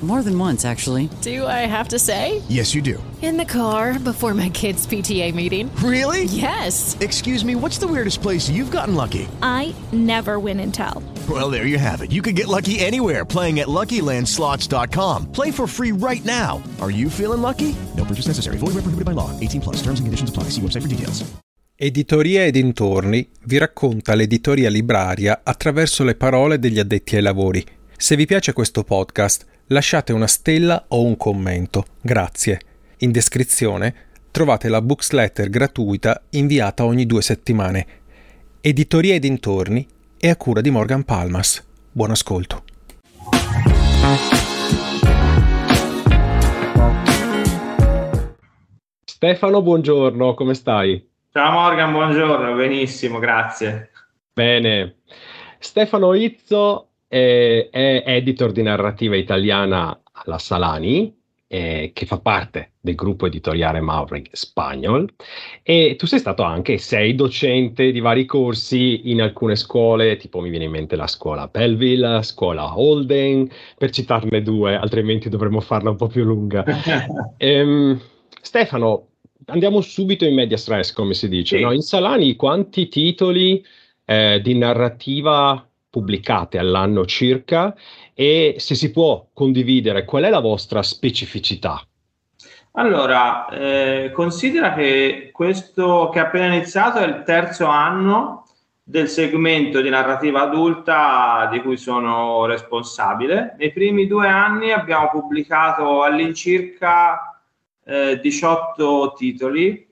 More than once, actually. Do I have to say? Yes, you do. In the car, before my kids' PTA meeting. Really? Yes. Excuse me, what's the weirdest place you've gotten lucky? I never win and tell. Well, there you have it. You can get lucky anywhere, playing at LuckyLandSlots.com. Play for free right now. Are you feeling lucky? No purchase necessary. Void where prohibited by law. 18+. Terms and conditions apply. See website for details. Editoria e dintorni vi racconta l'editoria libraria attraverso le parole degli addetti ai lavori. Se vi piace questo podcast, lasciate una stella o un commento. Grazie. In descrizione trovate la Booksletter gratuita inviata ogni 2 settimane. Editoria e dintorni è a cura di Morgan Palmas. Buon ascolto. Stefano, buongiorno, come stai? Ciao Morgan, buongiorno, benissimo, grazie. Bene. Stefano Izzo è editor di narrativa italiana alla Salani, che fa parte del gruppo editoriale Mauri Spagnol, e tu sei stato anche, sei docente di vari corsi in alcune scuole, tipo mi viene in mente la scuola Bellville, la scuola Holden, per citarne 2, altrimenti dovremmo farla un po' più lunga. Stefano, andiamo subito in medias res, come si dice. Sì. No? In Salani quanti titoli di narrativa pubblicate all'anno circa, e se si può condividere qual è la vostra specificità? Allora, considera che questo che è appena iniziato è il 3° anno del segmento di narrativa adulta di cui sono responsabile. Nei primi 2 anni abbiamo pubblicato all'incirca 18 titoli,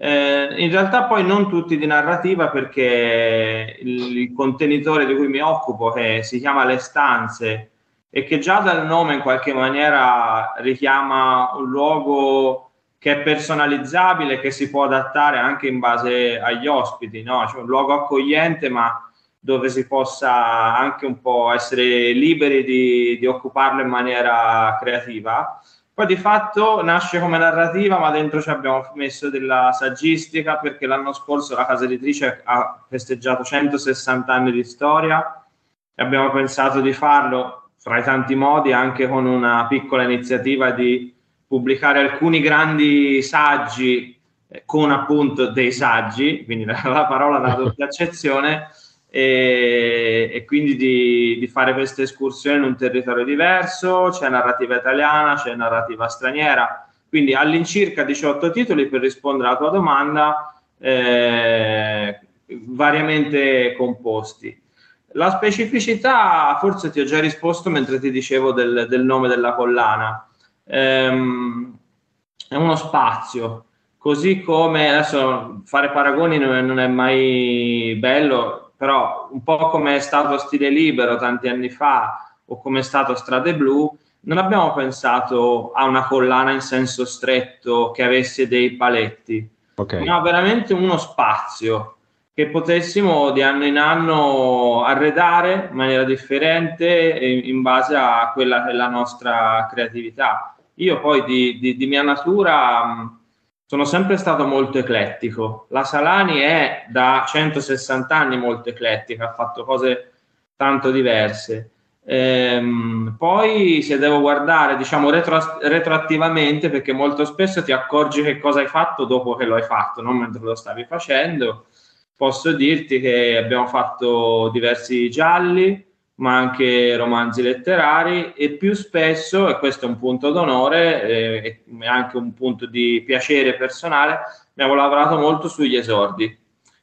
in realtà poi non tutti di narrativa, perché il contenitore di cui mi occupo, che si chiama Le Stanze e che già dal nome in qualche maniera richiama un luogo che è personalizzabile, che si può adattare anche in base agli ospiti, no? Cioè un luogo accogliente ma dove si possa anche un po' essere liberi di occuparlo in maniera creativa. Poi di fatto nasce come narrativa, ma dentro ci abbiamo messo della saggistica, perché l'anno scorso la casa editrice ha festeggiato 160 anni di storia e abbiamo pensato di farlo, fra i tanti modi, anche con una piccola iniziativa di pubblicare alcuni grandi saggi, con appunto dei saggi, quindi la parola dalla doppia accezione, e quindi di fare questa escursione in un territorio diverso. C'è narrativa italiana, c'è narrativa straniera, quindi all'incirca 18 titoli per rispondere alla tua domanda, variamente composti. La specificità forse ti ho già risposto mentre ti dicevo del nome della collana. È uno spazio, così come, adesso fare paragoni non è mai bello, però un po' come è stato Stile Libero tanti anni fa o come è stato Strade Blu, non abbiamo pensato a una collana in senso stretto che avesse dei paletti, okay, ma veramente uno spazio che potessimo di anno in anno arredare in maniera differente in base a quella che è la nostra creatività. Io poi di mia natura sono sempre stato molto eclettico. La Salani è da 160 anni molto eclettica, ha fatto cose tanto diverse. Poi se devo guardare, diciamo, retroattivamente, perché molto spesso ti accorgi che cosa hai fatto dopo che lo hai fatto, non mentre lo stavi facendo, posso dirti che abbiamo fatto diversi gialli, ma anche romanzi letterari, e più spesso, e questo è un punto d'onore e anche un punto di piacere personale, abbiamo lavorato molto sugli esordi,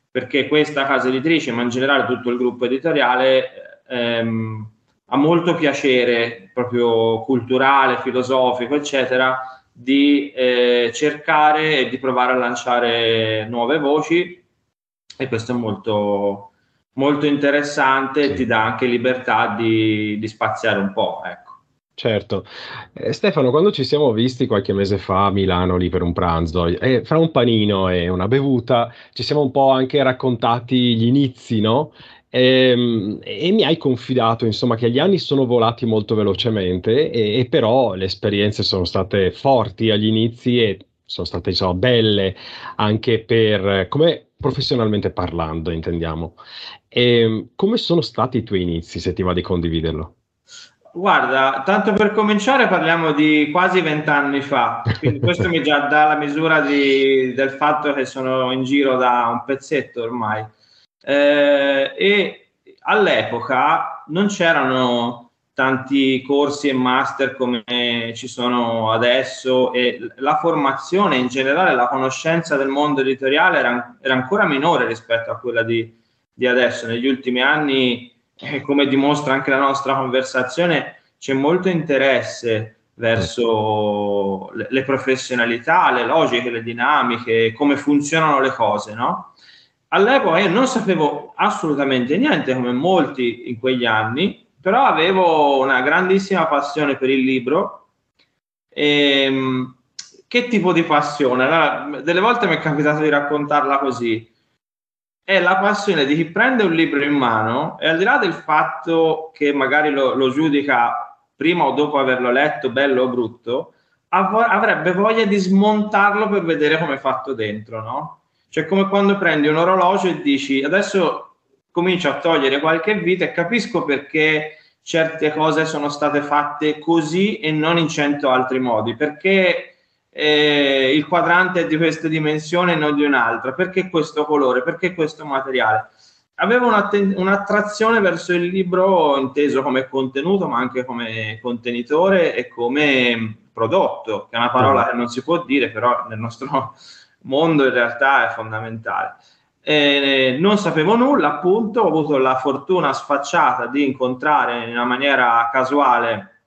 perché questa casa editrice, ma in generale tutto il gruppo editoriale, ha molto piacere proprio culturale, filosofico, eccetera, di cercare e di provare a lanciare nuove voci, e questo è molto interessante, sì. Ti dà anche libertà di spaziare un po', ecco. Certo. Stefano, quando ci siamo visti qualche mese fa a Milano lì per un pranzo, fra un panino e una bevuta ci siamo un po' anche raccontati gli inizi, no? E mi hai confidato, insomma, che gli anni sono volati molto velocemente, e però le esperienze sono state forti agli inizi e sono state, diciamo, belle anche per come professionalmente parlando, intendiamo. E come sono stati i tuoi inizi, se ti va di condividerlo? Guarda, tanto per cominciare parliamo di quasi 20 anni fa, quindi questo mi già dà la misura del fatto che sono in giro da un pezzetto ormai. E all'epoca non c'erano tanti corsi e master come ci sono adesso, e la formazione in generale, la conoscenza del mondo editoriale era ancora minore rispetto a quella di adesso. Negli ultimi anni, come dimostra anche la nostra conversazione, c'è molto interesse verso le professionalità, le logiche, le dinamiche, come funzionano le cose, no? All'epoca io non sapevo assolutamente niente, come molti in quegli anni, però avevo una grandissima passione per il libro. E che tipo di passione? Allora, delle volte mi è capitato di raccontarla così. È la passione di chi prende un libro in mano e, al di là del fatto che magari lo giudica prima o dopo averlo letto, bello o brutto, avrebbe voglia di smontarlo per vedere come è fatto dentro, no? Cioè, come quando prendi un orologio e dici: adesso comincio a togliere qualche vite e capisco perché certe cose sono state fatte così e non in 100 altri modi, perché il quadrante è di questa dimensione e non di un'altra, perché questo colore, perché questo materiale. Avevo un'attrazione verso il libro, inteso come contenuto ma anche come contenitore e come prodotto, che è una parola che non si può dire, però nel nostro mondo in realtà è fondamentale. Non sapevo nulla, appunto. Ho avuto la fortuna sfacciata di incontrare in una maniera casuale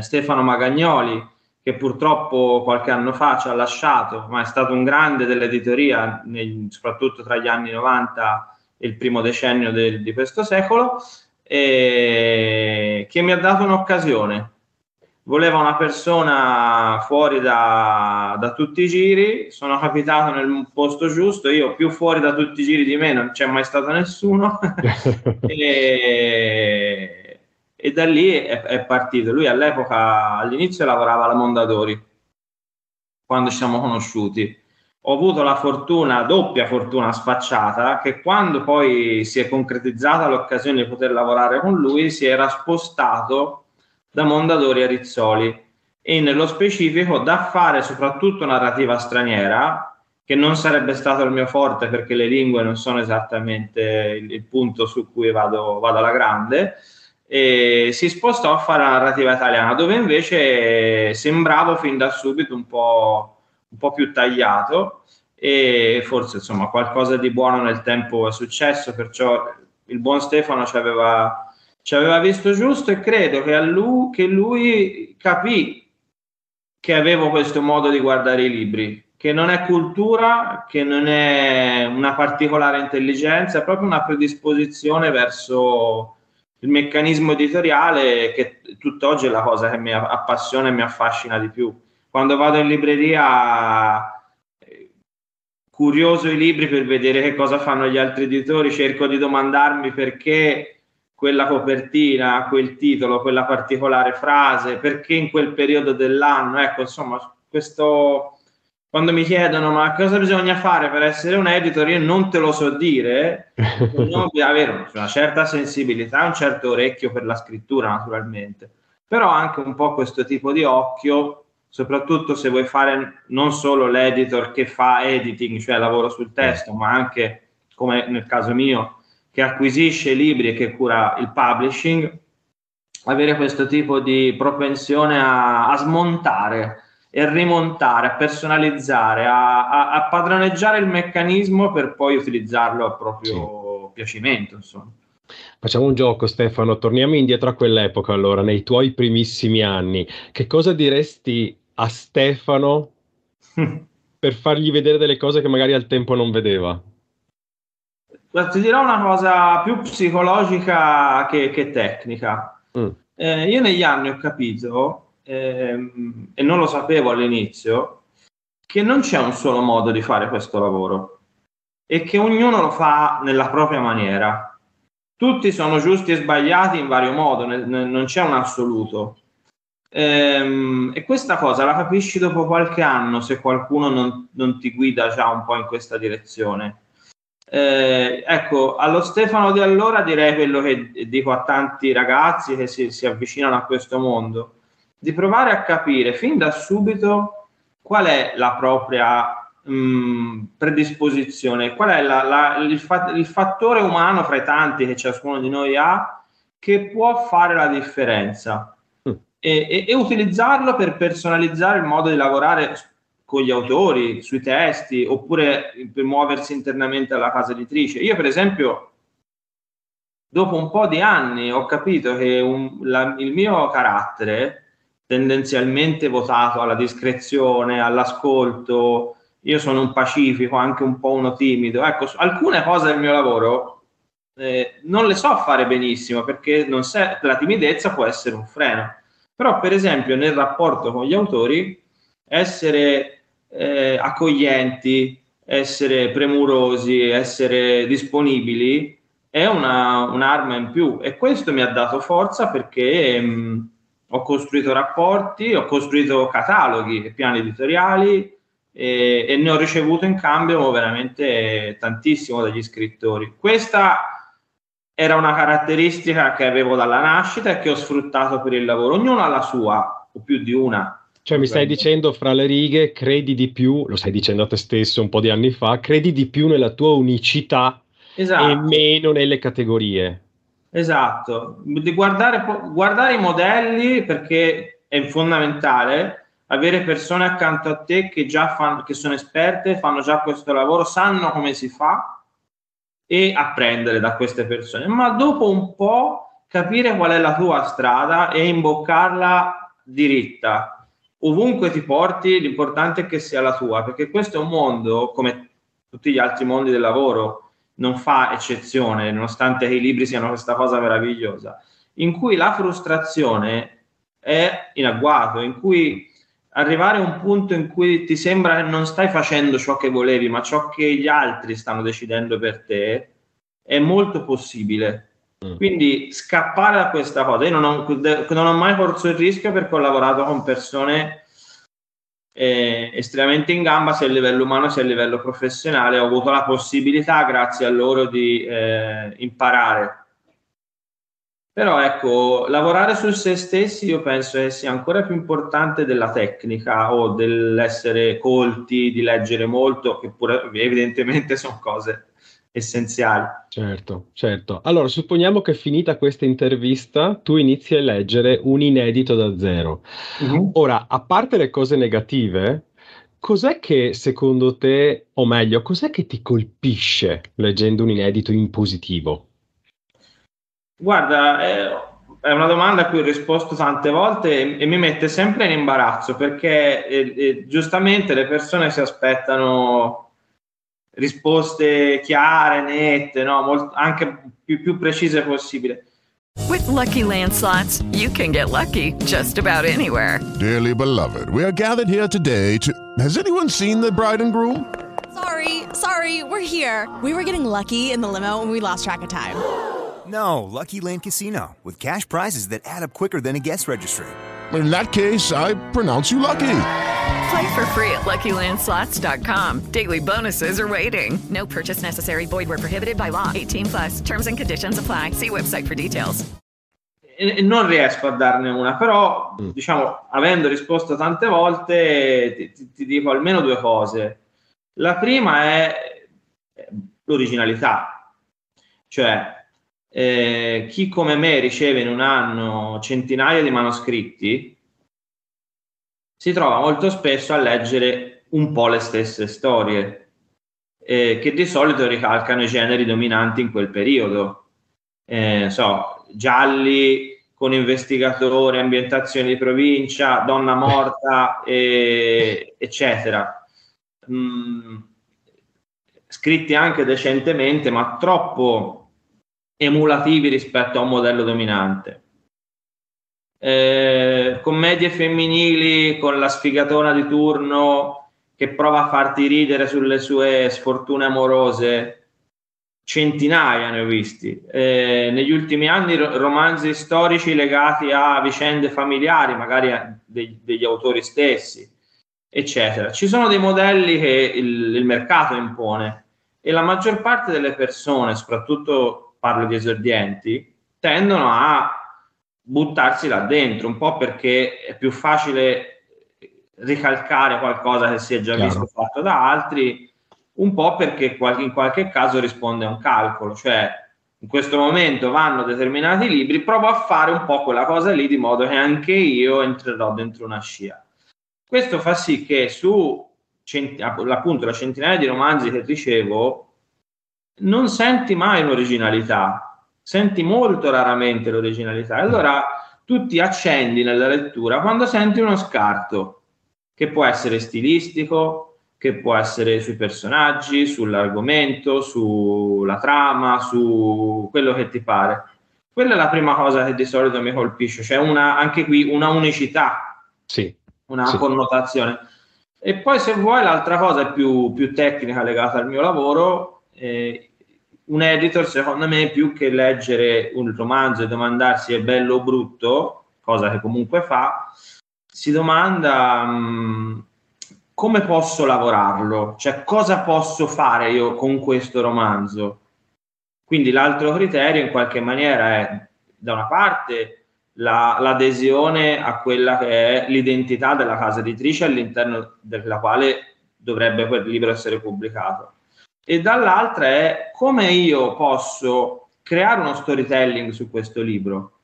Stefano Magagnoli, che purtroppo qualche anno fa ci ha lasciato, ma è stato un grande dell'editoria, soprattutto tra gli anni 90 e il primo decennio di questo secolo, e che mi ha dato un'occasione. Voleva una persona fuori da tutti i giri, sono capitato nel posto giusto. Io, più fuori da tutti i giri di me, non c'è mai stato nessuno. E da lì è partito. Lui all'inizio lavorava alla Mondadori, quando ci siamo conosciuti. Ho avuto la fortuna, doppia fortuna sfacciata, che quando poi si è concretizzata l'occasione di poter lavorare con lui, si era spostato da Mondadori a Rizzoli, e nello specifico da fare soprattutto narrativa straniera, che non sarebbe stato il mio forte perché le lingue non sono esattamente il punto su cui vado alla grande. E si spostò a fare la narrativa italiana, dove invece sembravo fin da subito un po' più tagliato, e forse, insomma, qualcosa di buono nel tempo è successo, perciò il buon Stefano ci aveva visto giusto, e credo che lui capì che avevo questo modo di guardare i libri, che non è cultura, che non è una particolare intelligenza, è proprio una predisposizione verso il meccanismo editoriale, che tutt'oggi è la cosa che mi appassiona e mi affascina di più. Quando vado in libreria curioso i libri per vedere che cosa fanno gli altri editori, cerco di domandarmi perché quella copertina, quel titolo, quella particolare frase, perché in quel periodo dell'anno. Ecco, insomma, questo, quando mi chiedono ma cosa bisogna fare per essere un editor, io non te lo so dire, bisogna avere una certa sensibilità, un certo orecchio per la scrittura naturalmente, però anche un po' questo tipo di occhio, soprattutto se vuoi fare non solo l'editor che fa editing, cioè lavoro sul testo, ma anche, come nel caso mio, che acquisisce libri e che cura il publishing, avere questo tipo di propensione a smontare e a rimontare, a personalizzare, a padroneggiare il meccanismo per poi utilizzarlo a proprio piacimento, insomma. Facciamo un gioco, Stefano, torniamo indietro a quell'epoca. Allora, nei tuoi primissimi anni, che cosa diresti a Stefano per fargli vedere delle cose che magari al tempo non vedeva? Ti dirò una cosa più psicologica che tecnica. Io negli anni ho capito, e non lo sapevo all'inizio, che non c'è un solo modo di fare questo lavoro e che ognuno lo fa nella propria maniera. Tutti sono giusti e sbagliati in vario modo, non c'è un assoluto. E questa cosa la capisci dopo qualche anno se qualcuno non ti guida già un po' in questa direzione. Ecco, allo Stefano di allora direi quello che dico a tanti ragazzi che si avvicinano a questo mondo, di provare a capire fin da subito qual è la propria predisposizione, qual è il fattore umano fra i tanti che ciascuno di noi ha che può fare la differenza. E utilizzarlo per personalizzare il modo di lavorare con gli autori, sui testi, oppure per muoversi internamente alla casa editrice. Io, per esempio, dopo un po' di anni ho capito che il mio carattere, tendenzialmente votato alla discrezione, all'ascolto, io sono un pacifico, anche un po' uno timido. Ecco, alcune cose del mio lavoro non le so fare benissimo, perché la timidezza può essere un freno. Però, per esempio, nel rapporto con gli autori, essere accoglienti, essere premurosi, essere disponibili è un'arma in più, e questo mi ha dato forza perché ho costruito rapporti, ho costruito cataloghi e piani editoriali e ne ho ricevuto in cambio veramente tantissimo dagli scrittori. Questa era una caratteristica che avevo dalla nascita e che ho sfruttato per il lavoro. Ognuno ha la sua, o più di una. Cioè mi stai dicendo fra le righe, credi di più, lo stai dicendo a te stesso un po' di anni fa, credi di più nella tua unicità, esatto, e meno nelle categorie. Esatto, di guardare i modelli, perché è fondamentale avere persone accanto a te che già che sono esperte, fanno già questo lavoro, sanno come si fa, e apprendere da queste persone, ma dopo un po' capire qual è la tua strada e imboccarla diritta. Ovunque ti porti, l'importante è che sia la tua, perché questo è un mondo, come tutti gli altri mondi del lavoro, non fa eccezione, nonostante i libri siano questa cosa meravigliosa, in cui la frustrazione è in agguato, in cui arrivare a un punto in cui ti sembra che non stai facendo ciò che volevi, ma ciò che gli altri stanno decidendo per te, è molto possibile. Quindi scappare da questa cosa. Io non ho mai corso il rischio, perché ho lavorato con persone estremamente in gamba, sia a livello umano sia a livello professionale. Ho avuto la possibilità, grazie a loro, di imparare. Però ecco, lavorare su se stessi io penso che sia ancora più importante della tecnica o dell'essere colti, di leggere molto, che pure evidentemente sono cose essenziali. Certo, certo. Allora, supponiamo che finita questa intervista tu inizi a leggere un inedito da zero. Mm-hmm. Ora, a parte le cose negative, cos'è che secondo te, o meglio, cos'è che ti colpisce leggendo un inedito in positivo? Guarda, è una domanda a cui ho risposto tante volte e mi mette sempre in imbarazzo, perché giustamente le persone si aspettano risposte chiare, nette, no? Anche più precise possibile. With Lucky Land Slots, you can get lucky just about anywhere. Dearly beloved, we are gathered here today to... Has anyone seen the bride and groom? Sorry, we're here. We were getting lucky in the limo and we lost track of time. No, Lucky Land Casino, with cash prizes that add up quicker than a guest registry. In that case, I pronounce you lucky. Play for free at LuckyLandSlots.com. Daily bonuses are waiting. No purchase necessary. Void where prohibited by law. 18+. Terms and conditions apply. See website for details. Non riesco a darne una, però, diciamo, avendo risposto tante volte, ti dico almeno due cose. La prima è l'originalità. Cioè, chi come me riceve in un anno centinaia di manoscritti si trova molto spesso a leggere un po' le stesse storie che di solito ricalcano i generi dominanti in quel periodo, gialli con investigatore, ambientazioni di provincia, donna morta eccetera, scritti anche decentemente ma troppo emulativi rispetto a un modello dominante, commedie femminili con la sfigatona di turno che prova a farti ridere sulle sue sfortune amorose, centinaia ne ho visti, negli ultimi anni romanzi storici legati a vicende familiari, magari degli autori stessi, eccetera. Ci sono dei modelli che il mercato impone e la maggior parte delle persone, soprattutto parlo di esordienti, tendono a buttarsi là dentro, un po' perché è più facile ricalcare qualcosa che si è già visto fatto da altri, un po' perché in qualche caso risponde a un calcolo, cioè in questo momento vanno determinati libri, provo a fare un po' quella cosa lì di modo che anche io entrerò dentro una scia. Questo fa sì che su appunto la centinaia di romanzi che ricevo non senti mai l'originalità, senti molto raramente l'originalità. Allora tu ti accendi nella lettura quando senti uno scarto, che può essere stilistico, che può essere sui personaggi, sull'argomento, sulla trama, su quello che ti pare. Quella è la prima cosa che di solito mi colpisce, c'è anche qui una unicità, connotazione. E poi se vuoi l'altra cosa più tecnica legata al mio lavoro, un editor secondo me più che leggere un romanzo e domandarsi è bello o brutto, cosa che comunque fa, si domanda... come posso lavorarlo? Cioè, cosa posso fare io con questo romanzo? Quindi l'altro criterio in qualche maniera è, da una parte, l'adesione a quella che è l'identità della casa editrice all'interno della quale dovrebbe quel libro essere pubblicato. E dall'altra è come io posso creare uno storytelling su questo libro.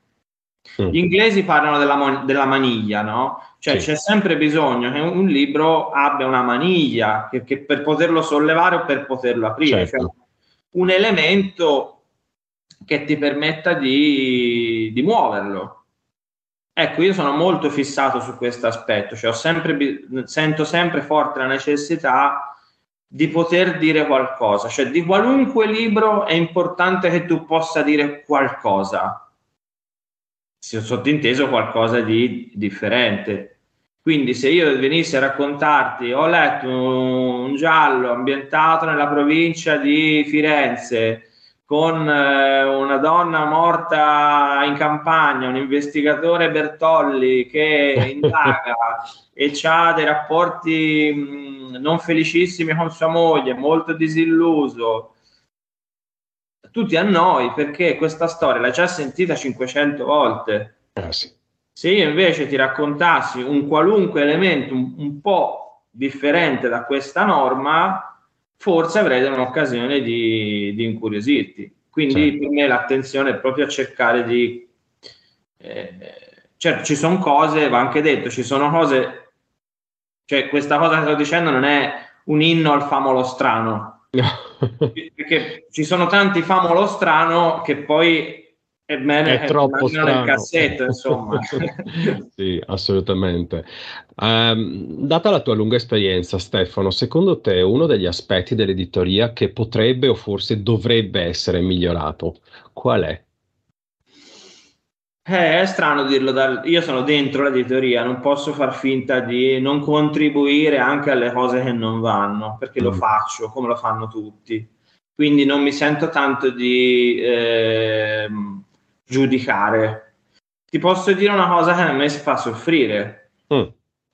Gli inglesi parlano della maniglia, no? Cioè c'è sempre bisogno che un libro abbia una maniglia che per poterlo sollevare o per poterlo aprire, certo. Cioè, un elemento che ti permetta di muoverlo. Ecco, io sono molto fissato su questo aspetto, cioè sento sempre forte la necessità di poter dire qualcosa, cioè di qualunque libro è importante che tu possa dire qualcosa. Si è sottinteso qualcosa di differente. Quindi se io venissi a raccontarti ho letto un giallo ambientato nella provincia di Firenze con una donna morta in campagna, un investigatore Bertolli che indaga e ha dei rapporti non felicissimi con sua moglie, molto disilluso, tutti a noi, perché questa storia l'hai già sentita 500 volte. Sì. Se io invece ti raccontassi un qualunque elemento un po' differente da questa norma, forse avrei un'occasione di incuriosirti. Quindi per me l'attenzione è proprio a cercare di... certo, ci sono cose, va anche detto, ci sono cose... Cioè questa cosa che sto dicendo non è un inno al famolo strano. No. Perché ci sono tanti famolo strano che poi è bene è troppo strano nel cassetto, insomma. Sì, assolutamente. Data la tua lunga esperienza, Stefano, secondo te uno degli aspetti dell'editoria che potrebbe o forse dovrebbe essere migliorato qual è? È strano dirlo, io sono dentro l'editoria, non posso far finta di non contribuire anche alle cose che non vanno, perché lo faccio come lo fanno tutti, quindi non mi sento tanto di giudicare. Ti posso dire una cosa che a me si fa soffrire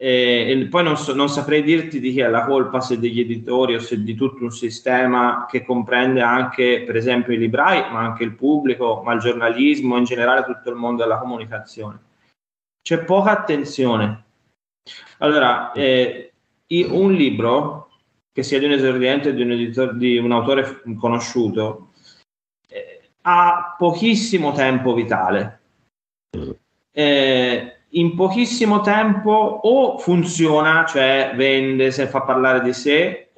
e poi non saprei dirti di chi è la colpa, se degli editori o se di tutto un sistema che comprende anche per esempio i librai, ma anche il pubblico, ma il giornalismo in generale, tutto il mondo della comunicazione. C'è poca attenzione. Allora un libro, che sia di un esordiente o di un autore conosciuto, ha pochissimo tempo vitale. In pochissimo tempo o funziona, cioè vende, se fa parlare di sé,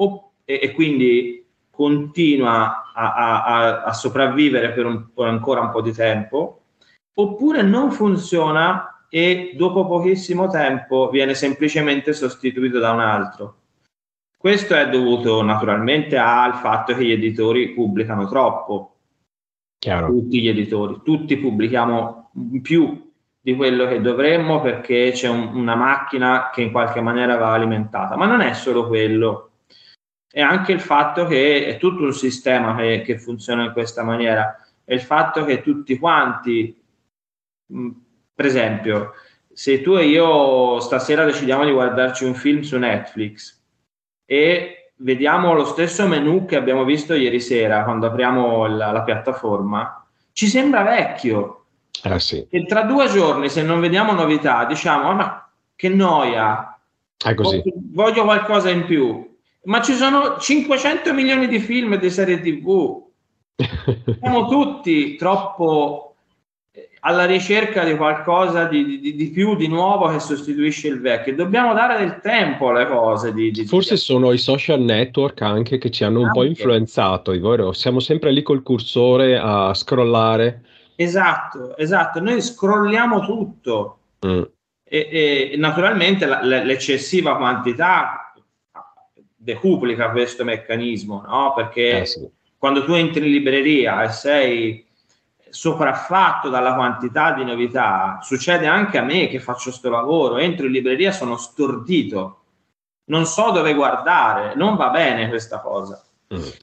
e quindi continua a sopravvivere per ancora un po' di tempo, oppure non funziona e dopo pochissimo tempo viene semplicemente sostituito da un altro. Questo è dovuto naturalmente al fatto che gli editori pubblicano troppo. Chiaro. Tutti gli editori, tutti pubblichiamo più di quello che dovremmo, perché c'è una macchina che in qualche maniera va alimentata, ma non è solo quello. e anche il fatto che è tutto un sistema che funziona in questa maniera, e il fatto che tutti quanti, per esempio, se tu e io stasera decidiamo di guardarci un film su Netflix e vediamo lo stesso menu che abbiamo visto ieri sera quando apriamo la piattaforma, ci sembra vecchio. Sì. E tra 2 giorni, se non vediamo novità, diciamo: ah, ma che noia, è così. Voglio qualcosa in più. Ma ci sono 500 milioni di film e di serie TV. Siamo tutti troppo alla ricerca di qualcosa di più, di nuovo, che sostituisce il vecchio. Dobbiamo dare del tempo alle cose. Forse sono i social network anche che ci hanno un po' influenzato. Siamo sempre lì col cursore a scrollare. Esatto. Noi scrolliamo tutto. E naturalmente l'eccessiva quantità decuplica questo meccanismo, no? Perché quando tu entri in libreria e sei sopraffatto dalla quantità di novità, succede anche a me che faccio sto lavoro, entro in libreria, sono stordito, non so dove guardare, non va bene questa cosa.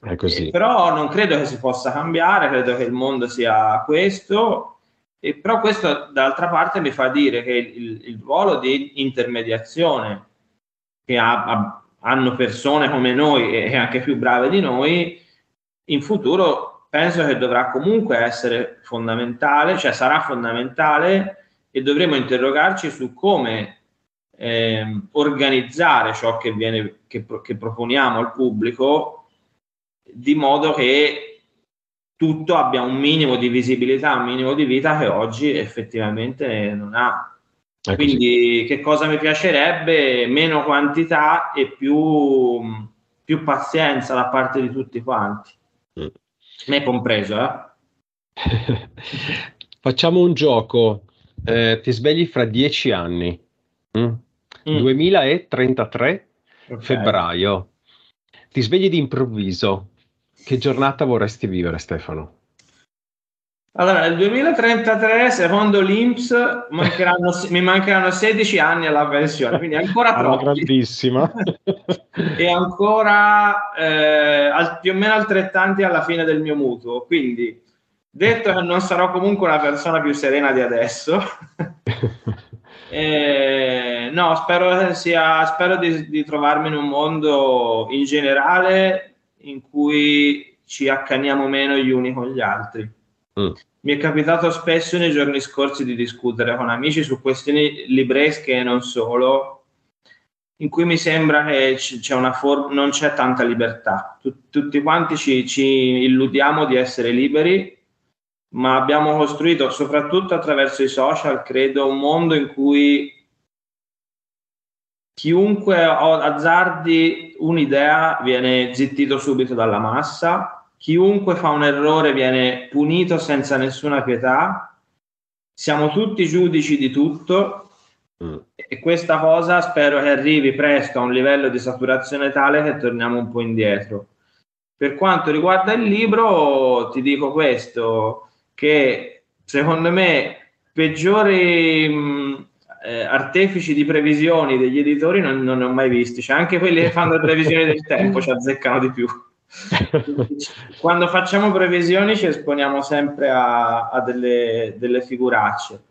È così. Però non credo che si possa cambiare, credo che il mondo sia questo, e però questo d'altra parte mi fa dire che il ruolo di intermediazione che hanno persone come noi e anche più brave di noi, in futuro penso che dovrà comunque essere fondamentale, cioè sarà fondamentale, e dovremo interrogarci su come organizzare ciò che viene, che proponiamo al pubblico, di modo che tutto abbia un minimo di visibilità, un minimo di vita che oggi effettivamente non ha. Quindi che cosa mi piacerebbe? Meno quantità e più pazienza da parte di tutti quanti, me compreso. Facciamo un gioco, ti svegli fra 10 anni, 2033, okay, febbraio, ti svegli d'improvviso, che giornata vorresti vivere, Stefano? Allora, nel 2033, secondo l'INPS, mi mancheranno 16 anni alla pensione, quindi ancora troppo. Grandissima. E ancora più o meno altrettanti alla fine del mio mutuo. Quindi, detto che non sarò comunque una persona più serena di adesso, no, spero di trovarmi in un mondo in generale in cui ci accaniamo meno gli uni con gli altri. Mi è capitato spesso nei giorni scorsi di discutere con amici su questioni libresche e non solo, in cui mi sembra che c'è non c'è tanta libertà. Tutti quanti ci illudiamo di essere liberi, ma abbiamo costruito, soprattutto attraverso i social, credo, un mondo in cui chiunque azzardi un'idea viene zittito subito dalla massa. Chiunque fa un errore viene punito senza nessuna pietà, siamo tutti giudici di tutto, e questa cosa spero che arrivi presto a un livello di saturazione tale che torniamo un po' indietro. Per quanto riguarda il libro, ti dico questo, che secondo me peggiori artefici di previsioni degli editori non ne ho mai visti, cioè anche quelli che fanno le previsioni del tempo ci azzeccano di più. Quando facciamo previsioni ci esponiamo sempre a delle figuracce.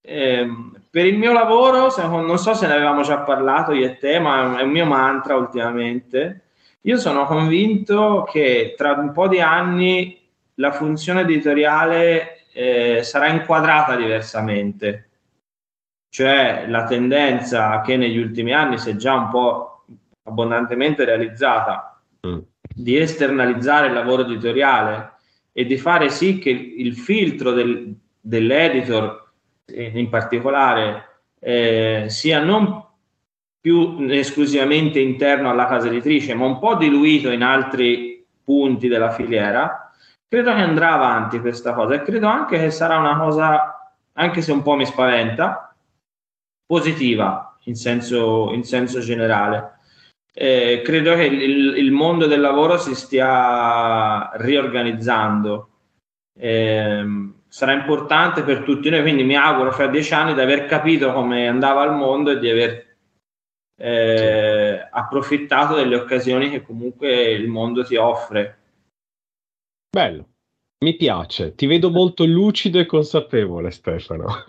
Per il mio lavoro, non so se ne avevamo già parlato io e te, ma è un mio mantra ultimamente. Io sono convinto che tra un po' di anni la funzione editoriale sarà inquadrata diversamente, cioè la tendenza che negli ultimi anni si è già un po' abbondantemente realizzata di esternalizzare il lavoro editoriale e di fare sì che il filtro dell'editor in particolare sia non più esclusivamente interno alla casa editrice, ma un po' diluito in altri punti della filiera, credo che andrà avanti questa cosa, e credo anche che sarà una cosa, anche se un po' mi spaventa, positiva in senso generale. Credo che il mondo del lavoro si stia riorganizzando, sarà importante per tutti noi, quindi mi auguro fra 10 anni di aver capito come andava il mondo e di aver approfittato delle occasioni che comunque il mondo ti offre. Bello, mi piace, ti vedo molto lucido e consapevole, Stefano.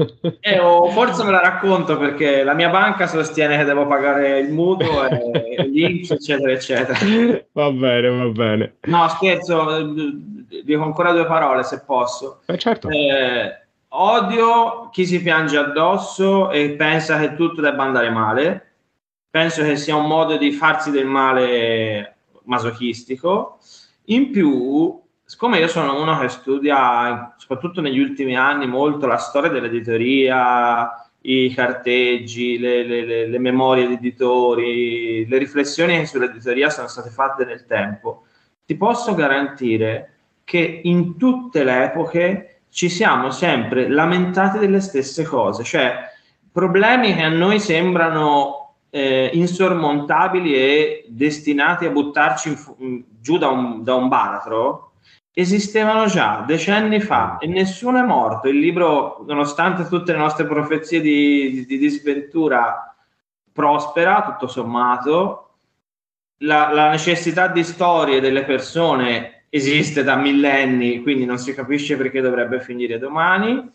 Forse me la racconto, perché la mia banca sostiene che devo pagare il mutuo e l'Inps, eccetera, eccetera. Va bene, va bene. No, scherzo, dico ancora due parole se posso. Certo. Odio chi si piange addosso e pensa che tutto debba andare male. Penso che sia un modo di farsi del male masochistico. In più, siccome io sono uno che studia, soprattutto negli ultimi anni, molto la storia dell'editoria, i carteggi, le memorie di editori, le riflessioni che sull'editoria sono state fatte nel tempo, ti posso garantire che in tutte le epoche ci siamo sempre lamentati delle stesse cose, cioè problemi che a noi sembrano insormontabili e destinati a buttarci giù da un baratro, esistevano già decenni fa e nessuno è morto. Il libro, nonostante tutte le nostre profezie di sventura, prospera tutto sommato. La necessità di storie delle persone esiste da millenni, quindi non si capisce perché dovrebbe finire domani.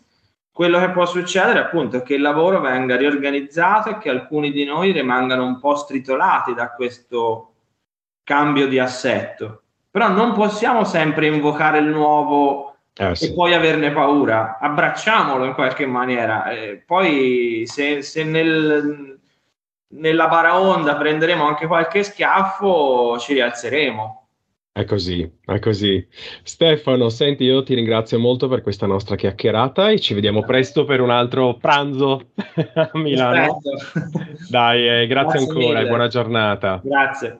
Quello che può succedere, appunto, è che il lavoro venga riorganizzato e che alcuni di noi rimangano un po' stritolati da questo cambio di assetto. Però non possiamo sempre invocare il nuovo e poi averne paura. Abbracciamolo in qualche maniera. Poi se nella baraonda prenderemo anche qualche schiaffo, ci rialzeremo. È così, è così. Stefano, senti, io ti ringrazio molto per questa nostra chiacchierata e ci vediamo presto per un altro pranzo a Milano. Perfetto. Dai, grazie ancora mille. Buona giornata. Grazie.